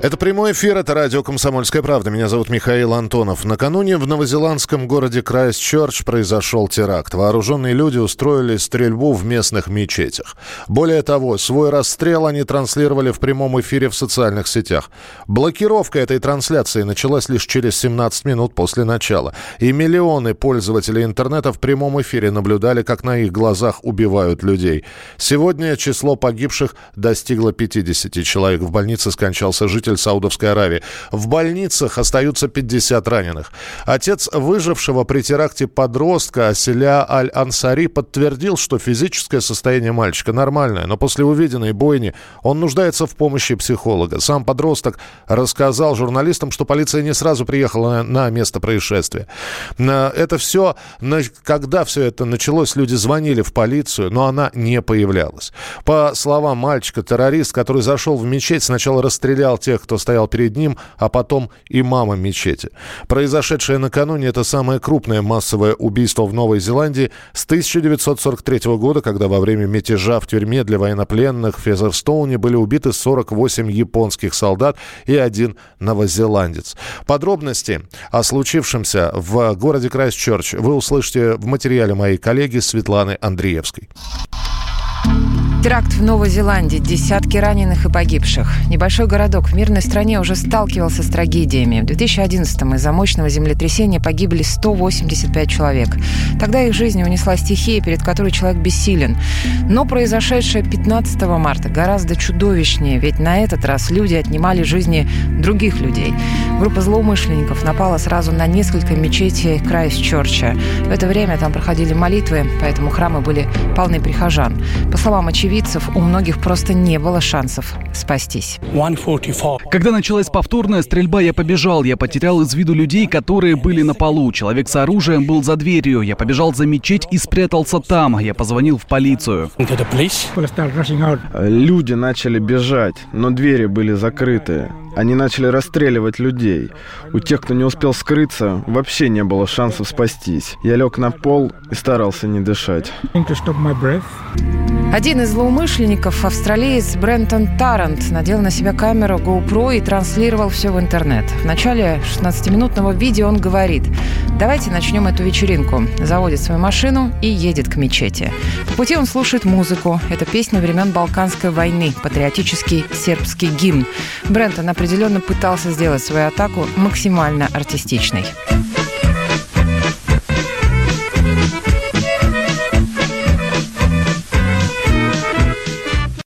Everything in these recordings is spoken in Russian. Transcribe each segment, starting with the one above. Это прямой эфир, это радио «Комсомольская правда». Меня зовут Михаил Антонов. Накануне в новозеландском городе Крайстчерч произошел теракт. Вооруженные люди устроили стрельбу в местных мечетях. Более того, свой расстрел они транслировали в прямом эфире в социальных сетях. Блокировка этой трансляции началась лишь через 17 минут после начала. И миллионы пользователей интернета в прямом эфире наблюдали, как на их глазах убивают людей. Сегодня число погибших достигло 50 человек. В больнице скончался житель Саудовской Аравии. В больницах остаются 50 раненых. Отец выжившего при теракте подростка Асиля Аль-Ансари подтвердил, что физическое состояние мальчика нормальное, но после увиденной бойни он нуждается в помощи психолога. Сам подросток рассказал журналистам, что полиция не сразу приехала на место происшествия. Это все, когда все это началось, люди звонили в полицию, но она не появлялась. По словам мальчика, террорист, который зашел в мечеть, сначала расстрелял тех, кто стоял перед ним, а потом имама мечети. Произошедшее накануне – это самое крупное массовое убийство в Новой Зеландии с 1943 года, когда во время мятежа в тюрьме для военнопленных в Фезерстоуне были убиты 48 японских солдат и один новозеландец. Подробности о случившемся в городе Крайстчерч вы услышите в материале моей коллеги Светланы Андреевской. Теракт в Новой Зеландии. Десятки раненых и погибших. Небольшой городок в мирной стране уже сталкивался с трагедиями. В 2011-м из-за мощного землетрясения погибли 185 человек. Тогда их жизни унесла стихия, перед которой человек бессилен. Но произошедшее 15 марта гораздо чудовищнее, ведь на этот раз люди отнимали жизни других людей. Группа злоумышленников напала сразу на несколько мечетей Крайстчерча. В это время там проходили молитвы, поэтому храмы были полны прихожан. По словам очевидцев, у многих просто не было шансов спастись. Когда началась повторная стрельба, я побежал. Я потерял из виду людей, которые были на полу. Человек с оружием был за дверью. Я побежал за мечеть и спрятался там. Я позвонил в полицию. Люди начали бежать, но двери были закрыты. Они начали расстреливать людей. У тех, кто не успел скрыться, вообще не было шансов спастись. Я лег на пол и старался не дышать. Один из злоумышленников, австралиец Брентон Тарант, надел на себя камеру GoPro и транслировал все в интернет. В начале 16-минутного видео он говорит: «Давайте начнем эту вечеринку». Заводит свою машину и едет к мечети. По пути он слушает музыку. Это песня времен Балканской войны, патриотический сербский гимн. Брентон определенно пытался сделать свою атаку максимально артистичной.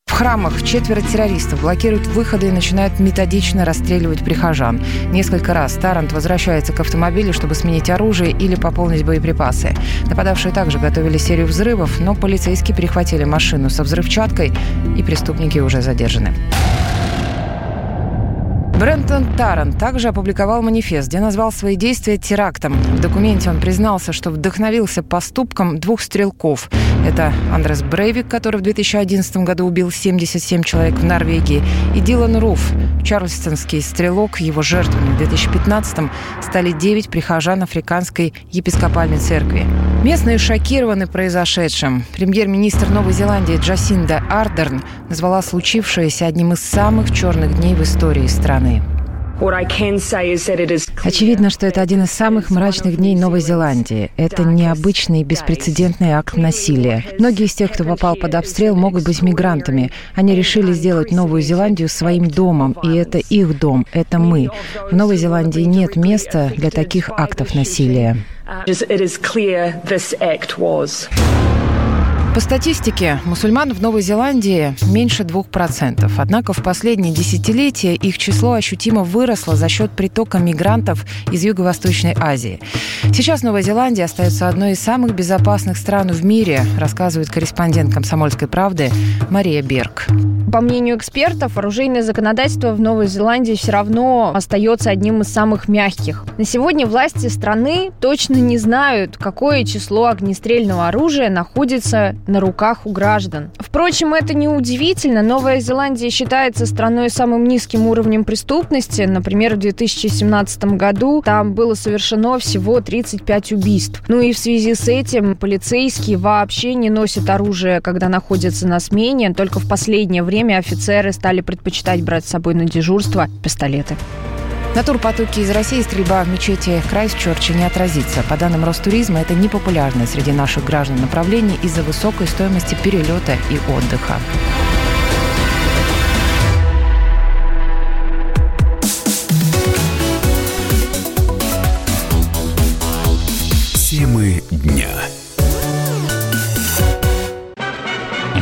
В храмах четверо террористов блокируют выходы и начинают методично расстреливать прихожан. Несколько раз Тарант возвращается к автомобилю, чтобы сменить оружие или пополнить боеприпасы. Нападавшие также готовили серию взрывов, но полицейские перехватили машину со взрывчаткой, и преступники уже задержаны. Брентон Тарант также опубликовал манифест, где назвал свои действия терактом. В документе он признался, что вдохновился поступком двух стрелков. Это Андрес Брейвик, который в 2011 году убил 77 человек в Норвегии, и Дилан Руф, чарльстонский стрелок. Его жертвами в 2015-м стали 9 прихожан Африканской епископальной церкви. Местные шокированы произошедшим. Премьер-министр Новой Зеландии Джасинда Ардерн назвала случившееся одним из самых черных дней в истории страны. Очевидно, что это один из самых мрачных дней Новой Зеландии. Это необычный и беспрецедентный акт насилия. Многие из тех, кто попал под обстрел, могут быть мигрантами. Они решили сделать Новую Зеландию своим домом, и это их дом, это мы. В Новой Зеландии нет места для таких актов насилия. По статистике, мусульман в Новой Зеландии меньше 2%. Однако в последние десятилетия их число ощутимо выросло за счет притока мигрантов из Юго-Восточной Азии. Сейчас Новая Зеландия остается одной из самых безопасных стран в мире, рассказывает корреспондент «Комсомольской правды» Мария Берг. По мнению экспертов, оружейное законодательство в Новой Зеландии все равно остается одним из самых мягких. На сегодня власти страны точно не знают, какое число огнестрельного оружия находится на руках у граждан. Впрочем, это неудивительно. Новая Зеландия считается страной с самым низким уровнем преступности. Например, в 2017 году там было совершено всего 35 убийств. Ну и в связи с этим полицейские вообще не носят оружие, когда находятся на смене. Только в последнее время время офицеры стали предпочитать брать с собой на дежурство пистолеты. На турпотоке из России стрельба в мечети Крайстчерча не отразится. По данным Ростуризма, это непопулярное среди наших граждан направление из-за высокой стоимости перелета и отдыха. Темы дня.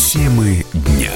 Темы дня.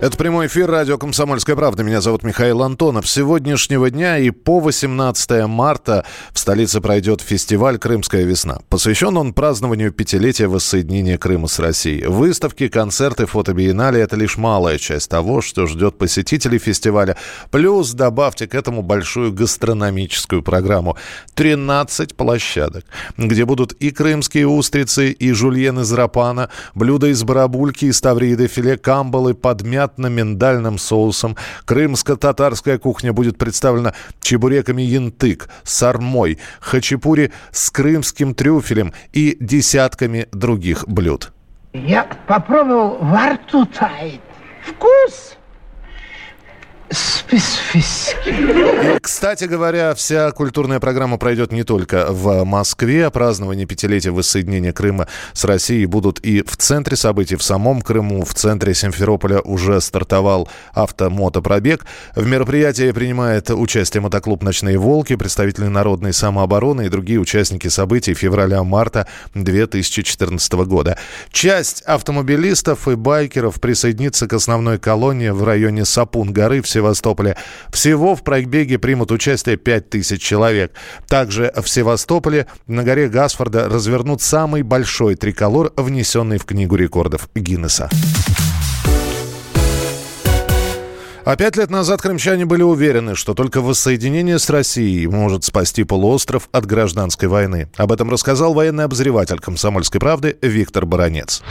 Это прямой эфир «Радио Комсомольская правда». Меня зовут Михаил Антонов. С сегодняшнего дня и по 18 марта в столице пройдет фестиваль «Крымская весна». Посвящен он празднованию 5-летия воссоединения Крыма с Россией. Выставки, концерты, фотобиеннале – это лишь малая часть того, что ждет посетителей фестиваля. Плюс добавьте к этому большую гастрономическую программу. 13 площадок, где будут и крымские устрицы, и жульен из рапана, блюда из барабульки, из тавриды, филе камбалы, подмят на миндальным соусом. Крымско-татарская кухня будет представлена чебуреками янтык, сармой, хачапури с крымским трюфелем и десятками других блюд. Я попробовал, во рту тает. Вкус специфический. Кстати говоря, вся культурная программа пройдет не только в Москве. Празднование 5-летия воссоединения Крыма с Россией будут и в центре событий, в самом Крыму. В центре Симферополя уже стартовал автомотопробег. В мероприятии принимает участие мотоклуб «Ночные волки», представители народной самообороны и другие участники событий февраля-марта 2014 года. Часть автомобилистов и байкеров присоединится к основной колонне в районе Сапун-горы в Севастополе. Всего в пробеге примут участие 5000 человек. Также в Севастополе на горе Гасфорда развернут самый большой триколор, внесенный в Книгу рекордов Гиннесса. А 5 лет назад крымчане были уверены, что только воссоединение с Россией может спасти полуостров от гражданской войны. Об этом рассказал военный обозреватель «Комсомольской правды» Виктор Баранец.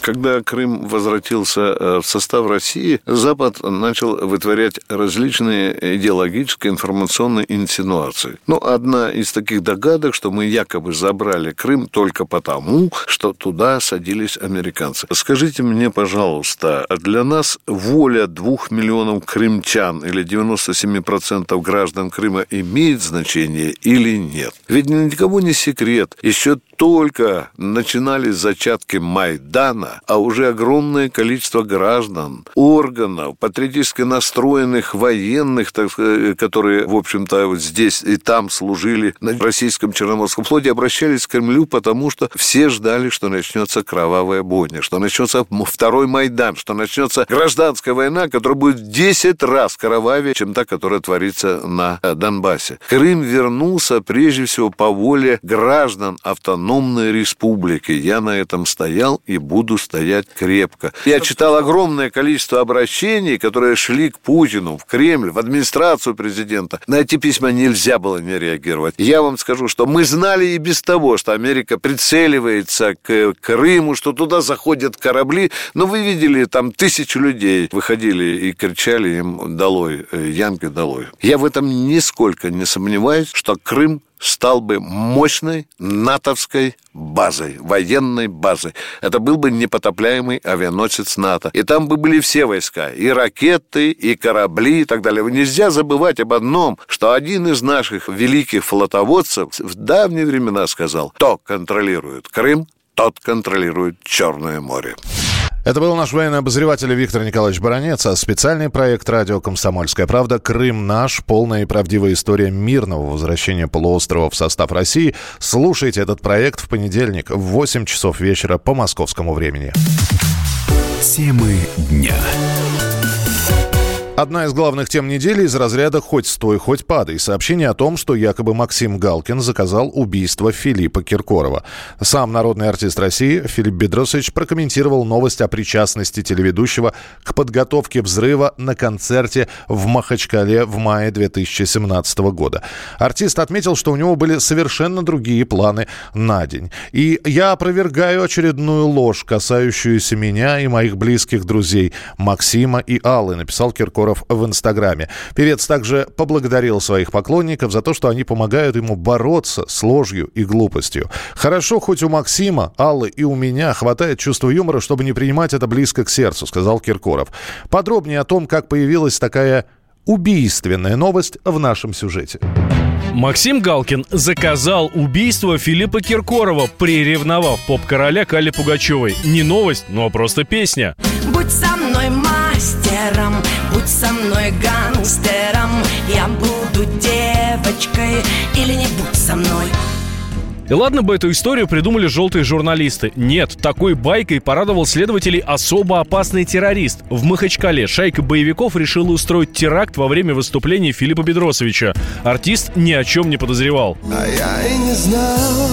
Когда Крым возвратился в состав России, Запад начал вытворять различные идеологические, информационные инсинуации. Но одна из таких догадок, что мы якобы забрали Крым только потому, что туда садились американцы. Скажите мне, пожалуйста, для нас воля 2 миллионов крымчан или 97% граждан Крыма имеет значение или нет? Ведь никому не секрет, еще только начинались зачатки Майдана, а уже огромное количество граждан, органов, патриотически настроенных военных, так сказать, которые, в общем-то, вот здесь и там служили на российском Черноморском флоте, обращались к Кремлю, потому что все ждали, что начнется кровавая бойня, что начнется второй Майдан, что начнется гражданская война, которая будет в 10 раз кровавее, чем та, которая творится на Донбассе. Крым вернулся, прежде всего, по воле граждан автономной республики. Я на этом стоял и буду стоять крепко. Я читал огромное количество обращений, которые шли к Путину, в Кремль, в администрацию президента. На эти письма нельзя было не реагировать. Я вам скажу, что мы знали и без того, что Америка прицеливается к Крыму, что туда заходят корабли. Но вы видели, там 1000 людей выходили и кричали им «Долой, янки, долой». Я в этом нисколько не сомневаюсь, что Крым стал бы мощной натовской базой, военной базой. Это был бы непотопляемый авианосец НАТО. И там бы были все войска, и ракеты, и корабли, и так далее. Нельзя забывать об одном, что один из наших великих флотоводцев в давние времена сказал: «Кто контролирует Крым, тот контролирует Черное море». Это был наш военный обозреватель Виктор Николаевич Баранец, а специальный проект «Радио Комсомольская правда. Крым наш. Полная и правдивая история мирного возвращения полуострова в состав России». Слушайте этот проект в понедельник в 8 часов вечера по московскому времени. Темы дня. Одна из главных тем недели из разряда «хоть стой, хоть падай». Сообщение о том, что якобы Максим Галкин заказал убийство Филиппа Киркорова. Сам народный артист России Филипп Бедросович прокомментировал новость о причастности телеведущего к подготовке взрыва на концерте в Махачкале в мае 2017 года. Артист отметил, что у него были совершенно другие планы на день. «И я опровергаю очередную ложь, касающуюся меня и моих близких друзей Максима и Аллы», написал Киркоров в Инстаграме. Певец также поблагодарил своих поклонников за то, что они помогают ему бороться с ложью и глупостью. «Хорошо, хоть у Максима, Аллы и у меня хватает чувства юмора, чтобы не принимать это близко к сердцу», — сказал Киркоров. Подробнее о том, как появилась такая убийственная новость, в нашем сюжете. Максим Галкин заказал убийство Филиппа Киркорова, приревновав поп-короля к Алле Пугачевой. Не новость, но просто песня. «Будь со мной мастером, будь со мной гангстером, я буду девочкой или не будь со мной». И ладно бы эту историю придумали желтые журналисты. Нет, такой байкой порадовал следователей особо опасный террорист. В Махачкале шайка боевиков решила устроить теракт во время выступления Филиппа Бедросовича. Артист ни о чем не подозревал. А я и не знал.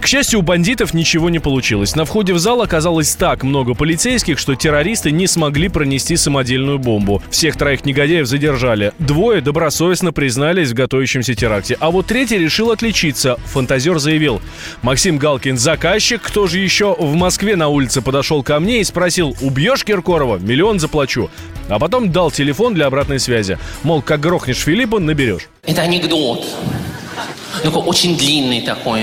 К счастью, у бандитов ничего не получилось. На входе в зал оказалось так много полицейских, что террористы не смогли пронести самодельную бомбу. Всех троих негодяев задержали. Двое добросовестно признались в готовящемся теракте. А вот третий решил отличиться. Фантазер заявил: «Максим Галкин заказчик, кто же еще в Москве на улице подошел ко мне и спросил: убьешь Киркорова? Миллион заплачу». А потом дал телефон для обратной связи. Мол, как грохнешь Филиппа, наберешь. Это анекдот. Только очень длинный такой.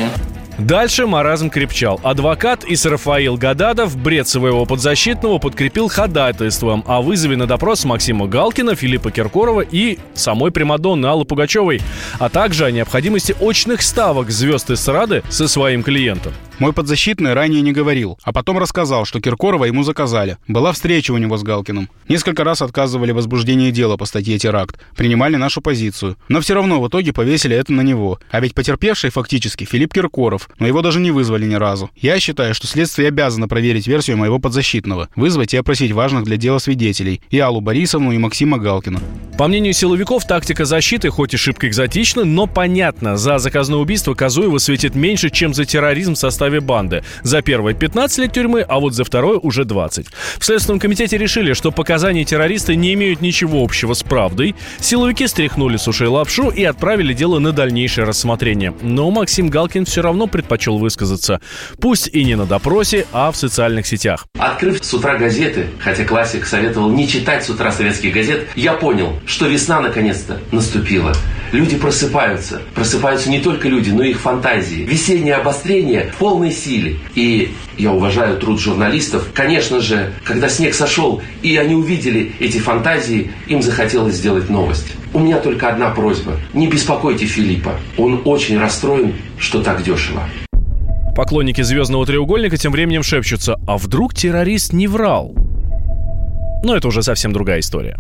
Дальше маразм крепчал. Адвокат Исрафаил Гададов бред своего подзащитного подкрепил ходатайством о вызове на допрос Максима Галкина, Филиппа Киркорова и самой примадонны Аллы Пугачевой, а также о необходимости очных ставок звезд эстрады со своим клиентом. «Мой подзащитный ранее не говорил, а потом рассказал, что Киркорова ему заказали. Была встреча у него с Галкиным. Несколько раз отказывали в возбуждении дела по статье «Теракт», принимали нашу позицию. Но все равно в итоге повесили это на него. А ведь потерпевший фактически Филипп Киркоров. Но его даже не вызвали ни разу. Я считаю, что следствие обязано проверить версию моего подзащитного, вызвать и опросить важных для дела свидетелей, и Аллу Борисовну, и Максима Галкина». По мнению силовиков, тактика защиты хоть и шибко экзотична, но понятна. За заказное убийство Казуева светит меньше, чем за терроризм в составе банды. За первое 15 лет тюрьмы, а вот за второе уже 20. В Следственном комитете решили, что показания террориста не имеют ничего общего с правдой. Силовики стряхнули с ушей лапшу и отправили дело на дальнейшее рассмотрение. Но Максим Галкин все равно предпочел высказаться. Пусть и не на допросе, а в социальных сетях. «Открыв с утра газеты, хотя классик советовал не читать с утра советских газет, я понял, что весна наконец-то наступила. Люди просыпаются. Просыпаются не только люди, но и их фантазии. Весеннее обострение в полной силе. И я уважаю труд журналистов. Конечно же, когда снег сошел, и они увидели эти фантазии, им захотелось сделать новость. У меня только одна просьба. Не беспокойте Филиппа. Он очень расстроен, что так дешево». Поклонники «Звездного треугольника» тем временем шепчутся: а вдруг террорист не врал? Но это уже совсем другая история.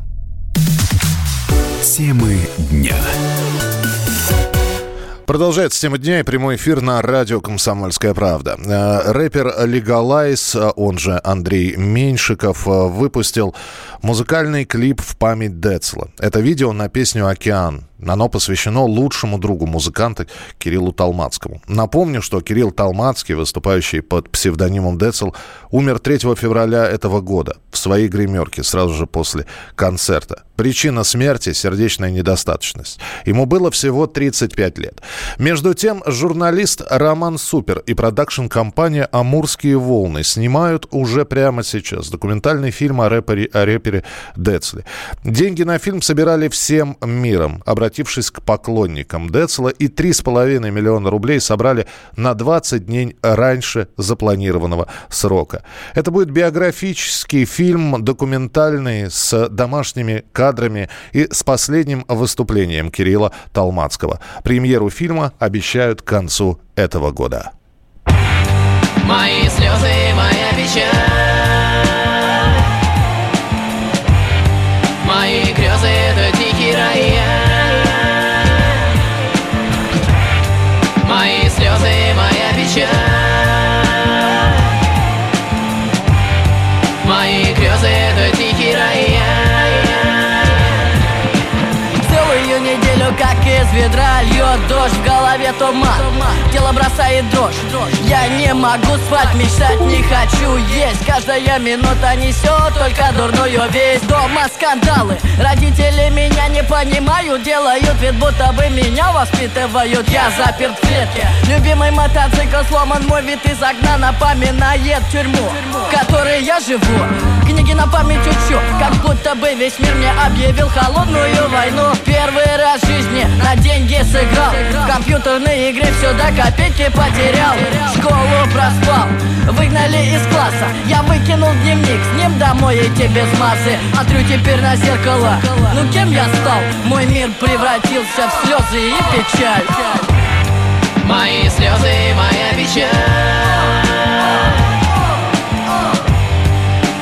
Темы дня. Продолжается тема дня и прямой эфир на радио «Комсомольская правда». Рэпер Лигалайз, он же Андрей Меньшиков, выпустил музыкальный клип в память Децла. Это видео на песню «Океан». Оно посвящено лучшему другу музыканта Кириллу Толмацкому. Напомню, что Кирилл Толмацкий, выступающий под псевдонимом Децл, умер 3 февраля этого года в своей гримерке сразу же после концерта. Причина смерти – сердечная недостаточность. Ему было всего 35 лет. Между тем, журналист Роман Супер и продакшн-компания «Амурские волны» снимают уже прямо сейчас документальный фильм о рэпере Децле. Деньги на фильм собирали всем миром, обратившись к поклонникам Децла, и 3,5 миллиона рублей собрали на 20 дней раньше запланированного срока. Это будет биографический фильм, документальный, с домашними кадрами и с последним выступлением Кирилла Толмацкого. Премьеру фильма обещают к концу этого года. «Мои слезы, моя печаль, мои грезы, это дикий рояль. Мои слезы, моя печаль, мои грезы, это дикий рояль». ведра льет дождь, в голове туман, тело бросает дрожь. Я не могу спать, мечтать не хочу есть. Каждая минута несет только дурную весть. Дома скандалы, родители меня не понимают, делают вид, будто бы меня воспитывают. Я заперт в клетке, любимый мотоцикл сломан мой, вид из окна напоминает тюрьму, в которой я живу. Книги на память учу, как будто бы весь мир мне объявил холодную войну. Первый раз в жизни на деньги сыграл, в компьютерные игры все до копейки потерял. Школу проспал, выгнали из класса, я выкинул дневник, с ним домой идти без массы. Смотрю теперь на зеркало, ну кем я стал? Мой мир превратился в слезы и печаль. Мои слезы, моя печаль,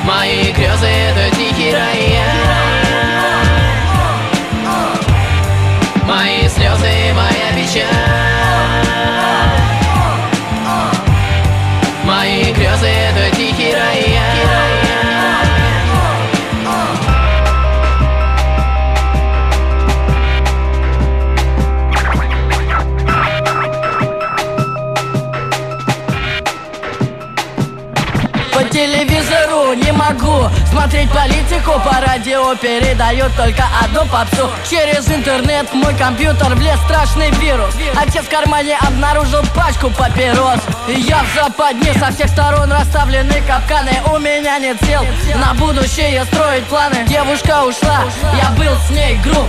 мои грезы — это дикий рай. Мои слезы, моя печаль, мои грезы — это дикий рай. Телевизору не могу смотреть политику, по радио передают только одну попсу. Через интернет в мой компьютер влез страшный вирус, отец в кармане обнаружил пачку папирос. Я в западне, со всех сторон расставлены капканы. У меня нет сил на будущее строить планы. Девушка ушла, я был с ней груб,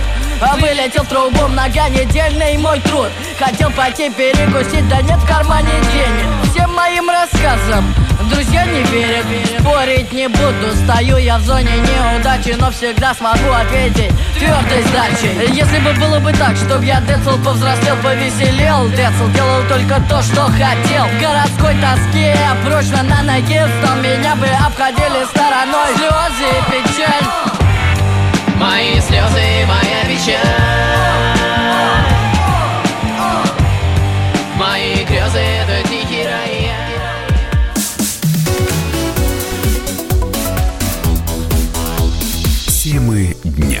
вылетел трубом, нога недельный мой труд. Хотел пойти перекусить, да нет в кармане денег. Всем моим рассказам друзья не верят, спорить не буду. Стою я в зоне неудачи, но всегда смогу ответить твердой сдачей. Если бы было бы так, чтоб я, Децл, повзрослел, повеселел, Децл делал только то, что хотел. В городской тоске я прочно на ноге стал, меня бы обходили стороной слезы и печаль. Мои слезы, моя печаль, мои грезы — это дикий рай. Темы дня.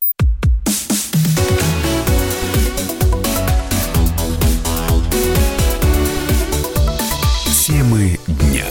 Темы дня.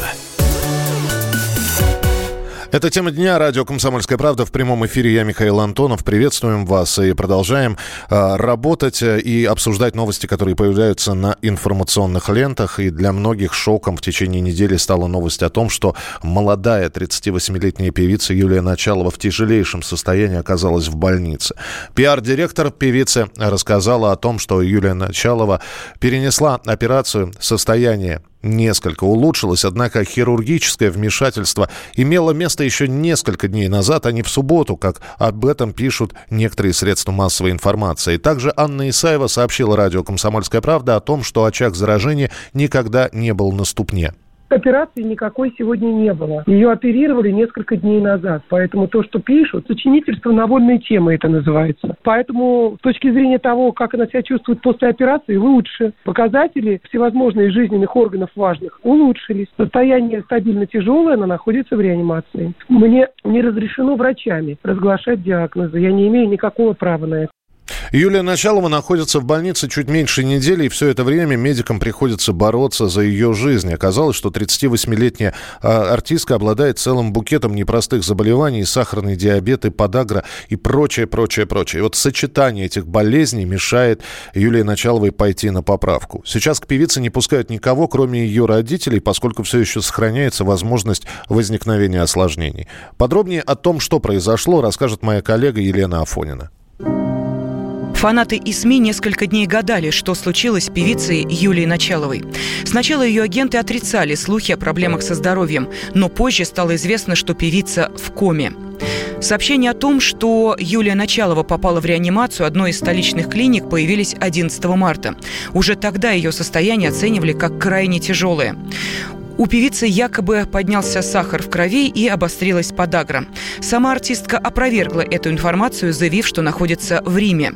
Это «Тема дня», радио «Комсомольская правда». В прямом эфире я, Михаил Антонов. Приветствуем вас и продолжаем работать и обсуждать новости, которые появляются на информационных лентах. И для многих шоком в течение недели стала новость о том, что молодая 38-летняя певица Юлия Началова в тяжелейшем состоянии оказалась в больнице. Пиар-директор певицы рассказала о том, что Юлия Началова перенесла операцию, состояние несколько улучшилось, однако хирургическое вмешательство имело место еще несколько дней назад, а не в субботу, как об этом пишут некоторые средства массовой информации. Также Анна Исаева сообщила радио «Комсомольская правда» о том, что очаг заражения никогда не был на ступне. Операции никакой сегодня не было. Ее оперировали несколько дней назад. Поэтому то, что пишут, сочинительство на вольные темы это называется. Поэтому с точки зрения того, как она себя чувствует после операции, лучше. Показатели всевозможных жизненных органов важных улучшились. Состояние стабильно тяжелое, она находится в реанимации. Мне не разрешено врачами разглашать диагнозы. Я не имею никакого права на это. Юлия Началова находится в больнице чуть меньше недели, и все это время медикам приходится бороться за ее жизнь. Оказалось, что 38-летняя артистка обладает целым букетом непростых заболеваний, сахарный диабет, и подагра, и прочее. И вот сочетание этих болезней мешает Юлии Началовой пойти на поправку. Сейчас к певице не пускают никого, кроме ее родителей, поскольку все еще сохраняется возможность возникновения осложнений. Подробнее о том, что произошло, расскажет моя коллега Елена Афонина. Фанаты и СМИ несколько дней гадали, что случилось с певицей Юлией Началовой. Сначала ее агенты отрицали слухи о проблемах со здоровьем, но позже стало известно, что певица в коме. Сообщения о том, что Юлия Началова попала в реанимацию одной из столичных клиник, появились 11 марта. Уже тогда ее состояние оценивали как крайне тяжелое. У певицы якобы поднялся сахар в крови и обострилась подагра. Сама артистка опровергла эту информацию, заявив, что находится в Риме.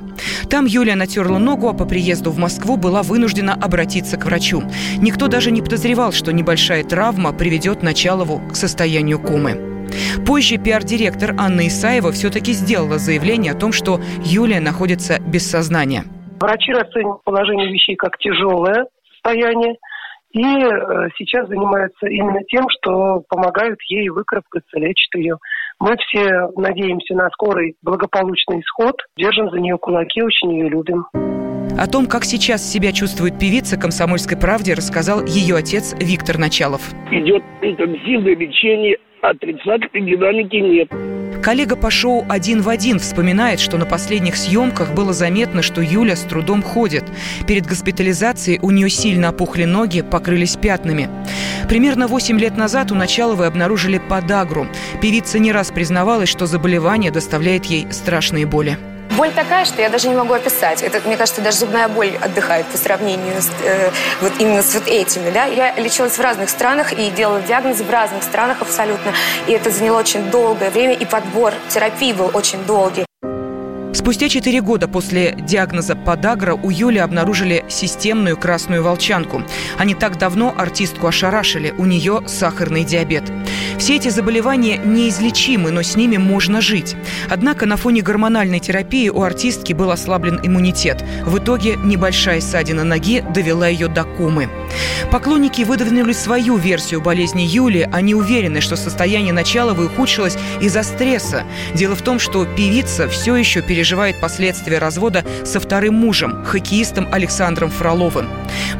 Там Юлия натерла ногу, а по приезду в Москву была вынуждена обратиться к врачу. Никто даже не подозревал, что небольшая травма приведет Началову к состоянию комы. Позже пиар-директор Анна Исаева все-таки сделала заявление о том, что Юлия находится без сознания. Врачи расценивают положение вещей как тяжелое состояние. И сейчас занимаются именно тем, что помогают ей выкарабкаться, лечат ее. Мы все надеемся на скорый благополучный исход. Держим за нее кулаки, очень ее любим. О том, как сейчас себя чувствует певица, «Комсомольской правде» рассказал ее отец Виктор Началов. Идет интенсивное лечение. Отрицательной динамики нет. Коллега по шоу «Один в один» вспоминает, что на последних съемках было заметно, что Юля с трудом ходит. Перед госпитализацией у нее сильно опухли ноги, покрылись пятнами. Примерно 8 лет назад у Началовой обнаружили подагру. Певица не раз признавалась, что заболевание доставляет ей страшные боли. Боль такая, что я даже не могу описать. Это, мне кажется, даже зубная боль отдыхает по сравнению с, вот именно с вот этими. Да? Я лечилась в разных странах и делала диагнозы в разных странах абсолютно. И это заняло очень долгое время, и подбор терапии был очень долгий. Спустя 4 года после диагноза подагра у Юли обнаружили системную красную волчанку. А не так давно артистку ошарашили. У нее сахарный диабет. Все эти заболевания неизлечимы, но с ними можно жить. Однако на фоне гормональной терапии у артистки был ослаблен иммунитет. В итоге небольшая ссадина ноги довела ее до комы. Поклонники выдвинули свою версию болезни Юли. Они уверены, что состояние Началовой ухудшилось из-за стресса. Дело в том, что певица все еще переживает последствия развода со вторым мужем, хоккеистом Александром Фроловым.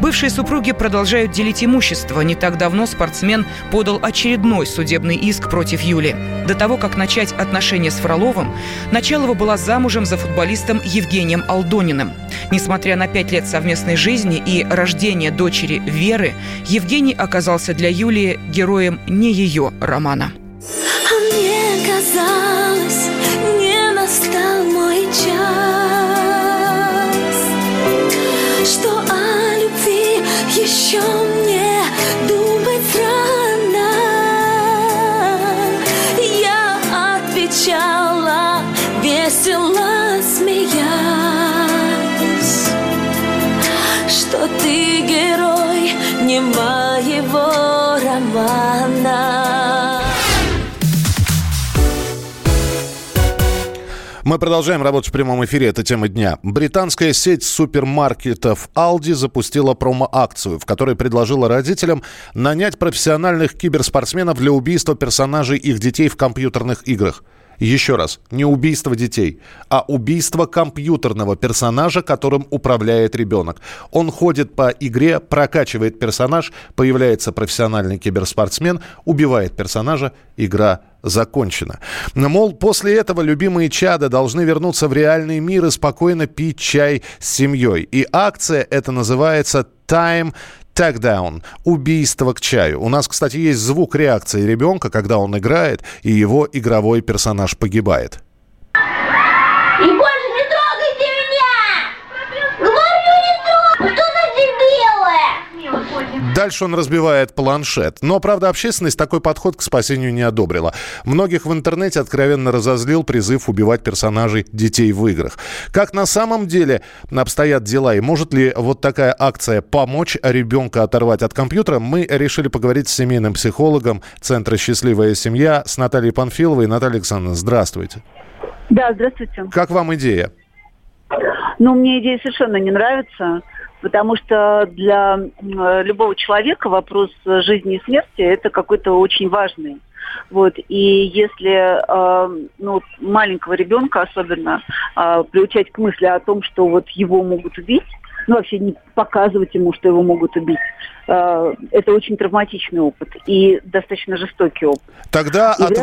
Бывшие супруги продолжают делить имущество. Не так давно спортсмен подал очередной судебный иск против Юли. До того, как начать отношения с Фроловым, Началова была замужем за футболистом Евгением Алдониным. Несмотря на 5 лет совместной жизни и рождение дочери Веры, Евгений оказался для Юлии героем не ее романа. А мне казалось, не настал мой час, что о любви еще мне думать рано. Я отвечала, весело смеясь, что ты герой не моего романа. Мы продолжаем работу в прямом эфире. Это тема дня. Британская сеть супермаркетов Aldi запустила промо-акцию, в которой предложила родителям нанять профессиональных киберспортсменов для убийства персонажей их детей в компьютерных играх. Еще раз, не убийство детей, а убийство компьютерного персонажа, которым управляет ребенок. Он ходит по игре, прокачивает персонаж, появляется профессиональный киберспортсмен, убивает персонажа, игра закончена. Мол, после этого любимые чада должны вернуться в реальный мир и спокойно пить чай с семьей. И акция эта называется «Time Takedown» – убийство к чаю. У нас, кстати, есть звук реакции ребенка, когда он играет, и его игровой персонаж погибает. И больше не трогайте меня! Говорю, не трогайте! Что за дебилы? Дальше он разбивает планшет. Но, правда, общественность такой подход к спасению не одобрила. Многих в интернете откровенно разозлил призыв убивать персонажей детей в играх. Как на самом деле обстоят дела и может ли вот такая акция помочь ребенка оторвать от компьютера, мы решили поговорить с семейным психологом Центра «Счастливая семья» с Натальей Панфиловой. Наталья Александровна, здравствуйте. Да, здравствуйте. Как вам идея? Ну, мне идея совершенно не нравится. Потому что для любого человека вопрос жизни и смерти – это какой-то очень важный. Вот. И если маленького ребенка особенно приучать к мысли о том, что вот его могут убить, ну вообще не показывать ему, что его могут убить, это очень травматичный опыт и достаточно жестокий опыт. Тогда от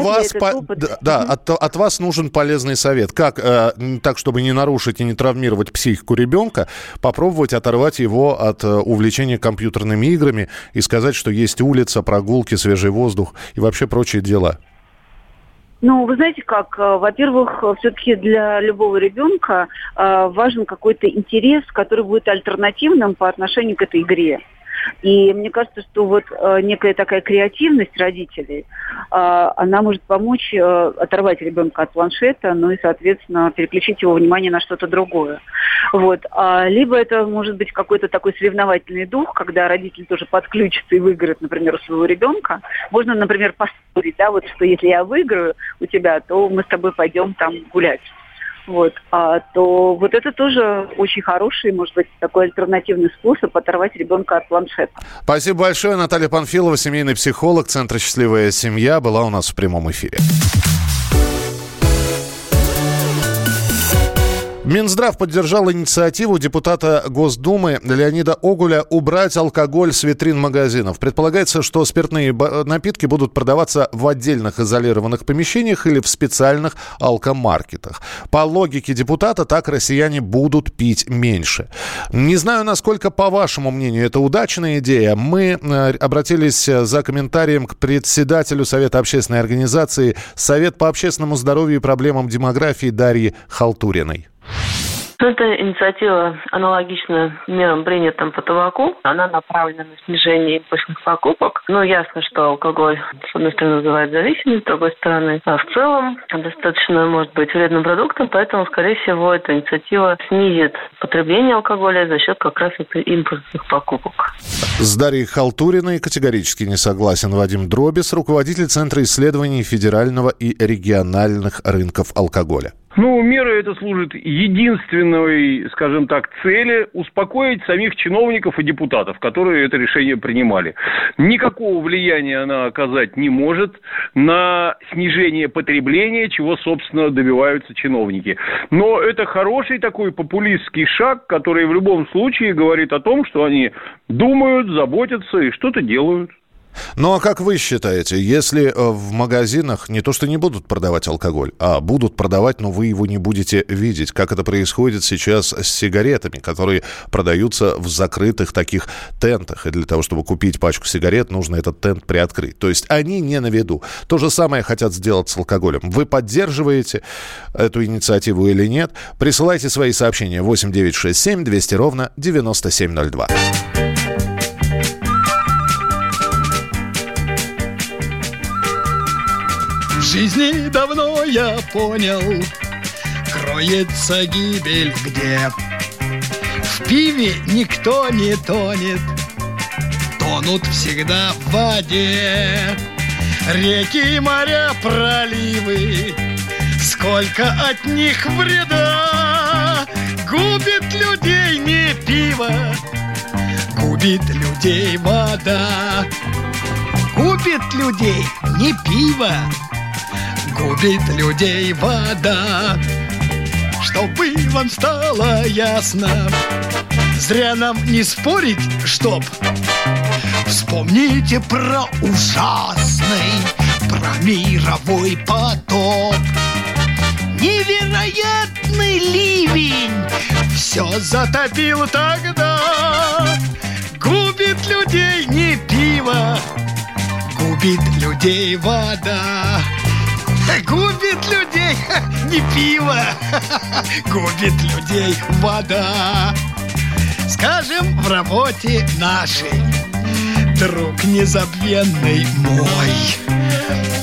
вас нужен полезный совет. Как так, чтобы не нарушить и не травмировать психику ребенка, попробовать оторвать его от увлечения компьютерными играми и сказать, что есть улица, прогулки, свежий воздух и вообще прочие дела? Ну, вы знаете как, во-первых, все-таки для любого ребенка важен какой-то интерес, который будет альтернативным по отношению к этой игре. И мне кажется, что вот некая такая креативность родителей, она может помочь оторвать ребенка от планшета, ну и, соответственно, переключить его внимание на что-то другое. Вот. Либо это может быть какой-то такой соревновательный дух, когда родитель тоже подключится и выиграет, например, у своего ребенка. Можно, например, поспорить, да, вот что если я выиграю у тебя, то мы с тобой пойдем там гулять. Вот, то вот это тоже очень хороший, может быть, такой альтернативный способ оторвать ребенка от планшета. Спасибо большое. Наталья Панфилова, семейный психолог Центра «Счастливая семья», была у нас в прямом эфире. Минздрав поддержал инициативу депутата Госдумы Леонида Огуля убрать алкоголь с витрин магазинов. Предполагается, что спиртные напитки будут продаваться в отдельных изолированных помещениях или в специальных алкомаркетах. По логике депутата, так россияне будут пить меньше. Не знаю, насколько, по вашему мнению, это удачная идея. Мы обратились за комментарием к председателю Совета общественной организации «Совет по общественному здоровью и проблемам демографии» Дарьи Халтуриной. Эта инициатива аналогична мерам, принятым по табаку. Она направлена на снижение импульсных покупок. Ну, ясно, что алкоголь, с одной стороны, вызывает зависимость, с другой стороны, в целом достаточно может быть вредным продуктом, поэтому, скорее всего, эта инициатива снизит потребление алкоголя за счет как раз импульсных покупок. С Дарьей Халтуриной категорически не согласен Вадим Дробис, руководитель Центра исследований федерального и региональных рынков алкоголя. Ну, мера эта служит единственной, скажем так, цели успокоить самих чиновников и депутатов, которые это решение принимали. Никакого влияния она оказать не может на снижение потребления, чего, собственно, добиваются чиновники. Но это хороший такой популистский шаг, который в любом случае говорит о том, что они думают, заботятся и что-то делают. Ну, а как вы считаете, если в магазинах не то что не будут продавать алкоголь, а будут продавать, но вы его не будете видеть, как это происходит сейчас с сигаретами, которые продаются в закрытых таких тентах, и для того, чтобы купить пачку сигарет, нужно этот тент приоткрыть. То есть они не на виду. То же самое хотят сделать с алкоголем. Вы поддерживаете эту инициативу или нет? Присылайте свои сообщения 8967 200 ровно 9702. В жизни давно я понял, кроется гибель где. В пиве никто не тонет, тонут всегда в воде. Реки, моря, проливы, сколько от них вреда. Губит людей не пиво, губит людей вода. Губит людей не пиво, губит людей вода. Чтобы вам стало ясно, зря нам не спорить, чтоб вспомните про ужасный, про мировой потоп. Невероятный ливень все затопил тогда. Губит людей не пиво, губит людей вода. Губит людей не пиво, губит людей вода. Скажем, в работе нашей, друг незабвенный мой,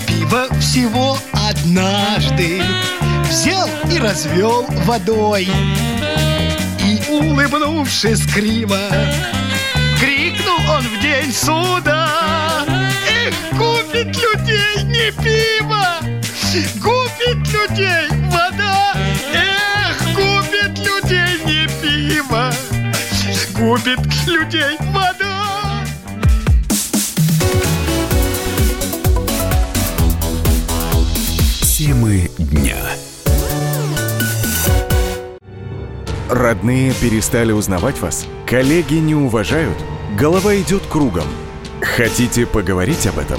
пиво всего однажды взял и развел водой. И, улыбнувшись криво, крикнул он в день суда: «Эх, губит людей не пиво, губит людей вода! Эх, губит людей не пиво, губит людей вода!» Темы дня. Родные перестали узнавать вас? Коллеги не уважают? Голова идет кругом? Хотите поговорить об этом?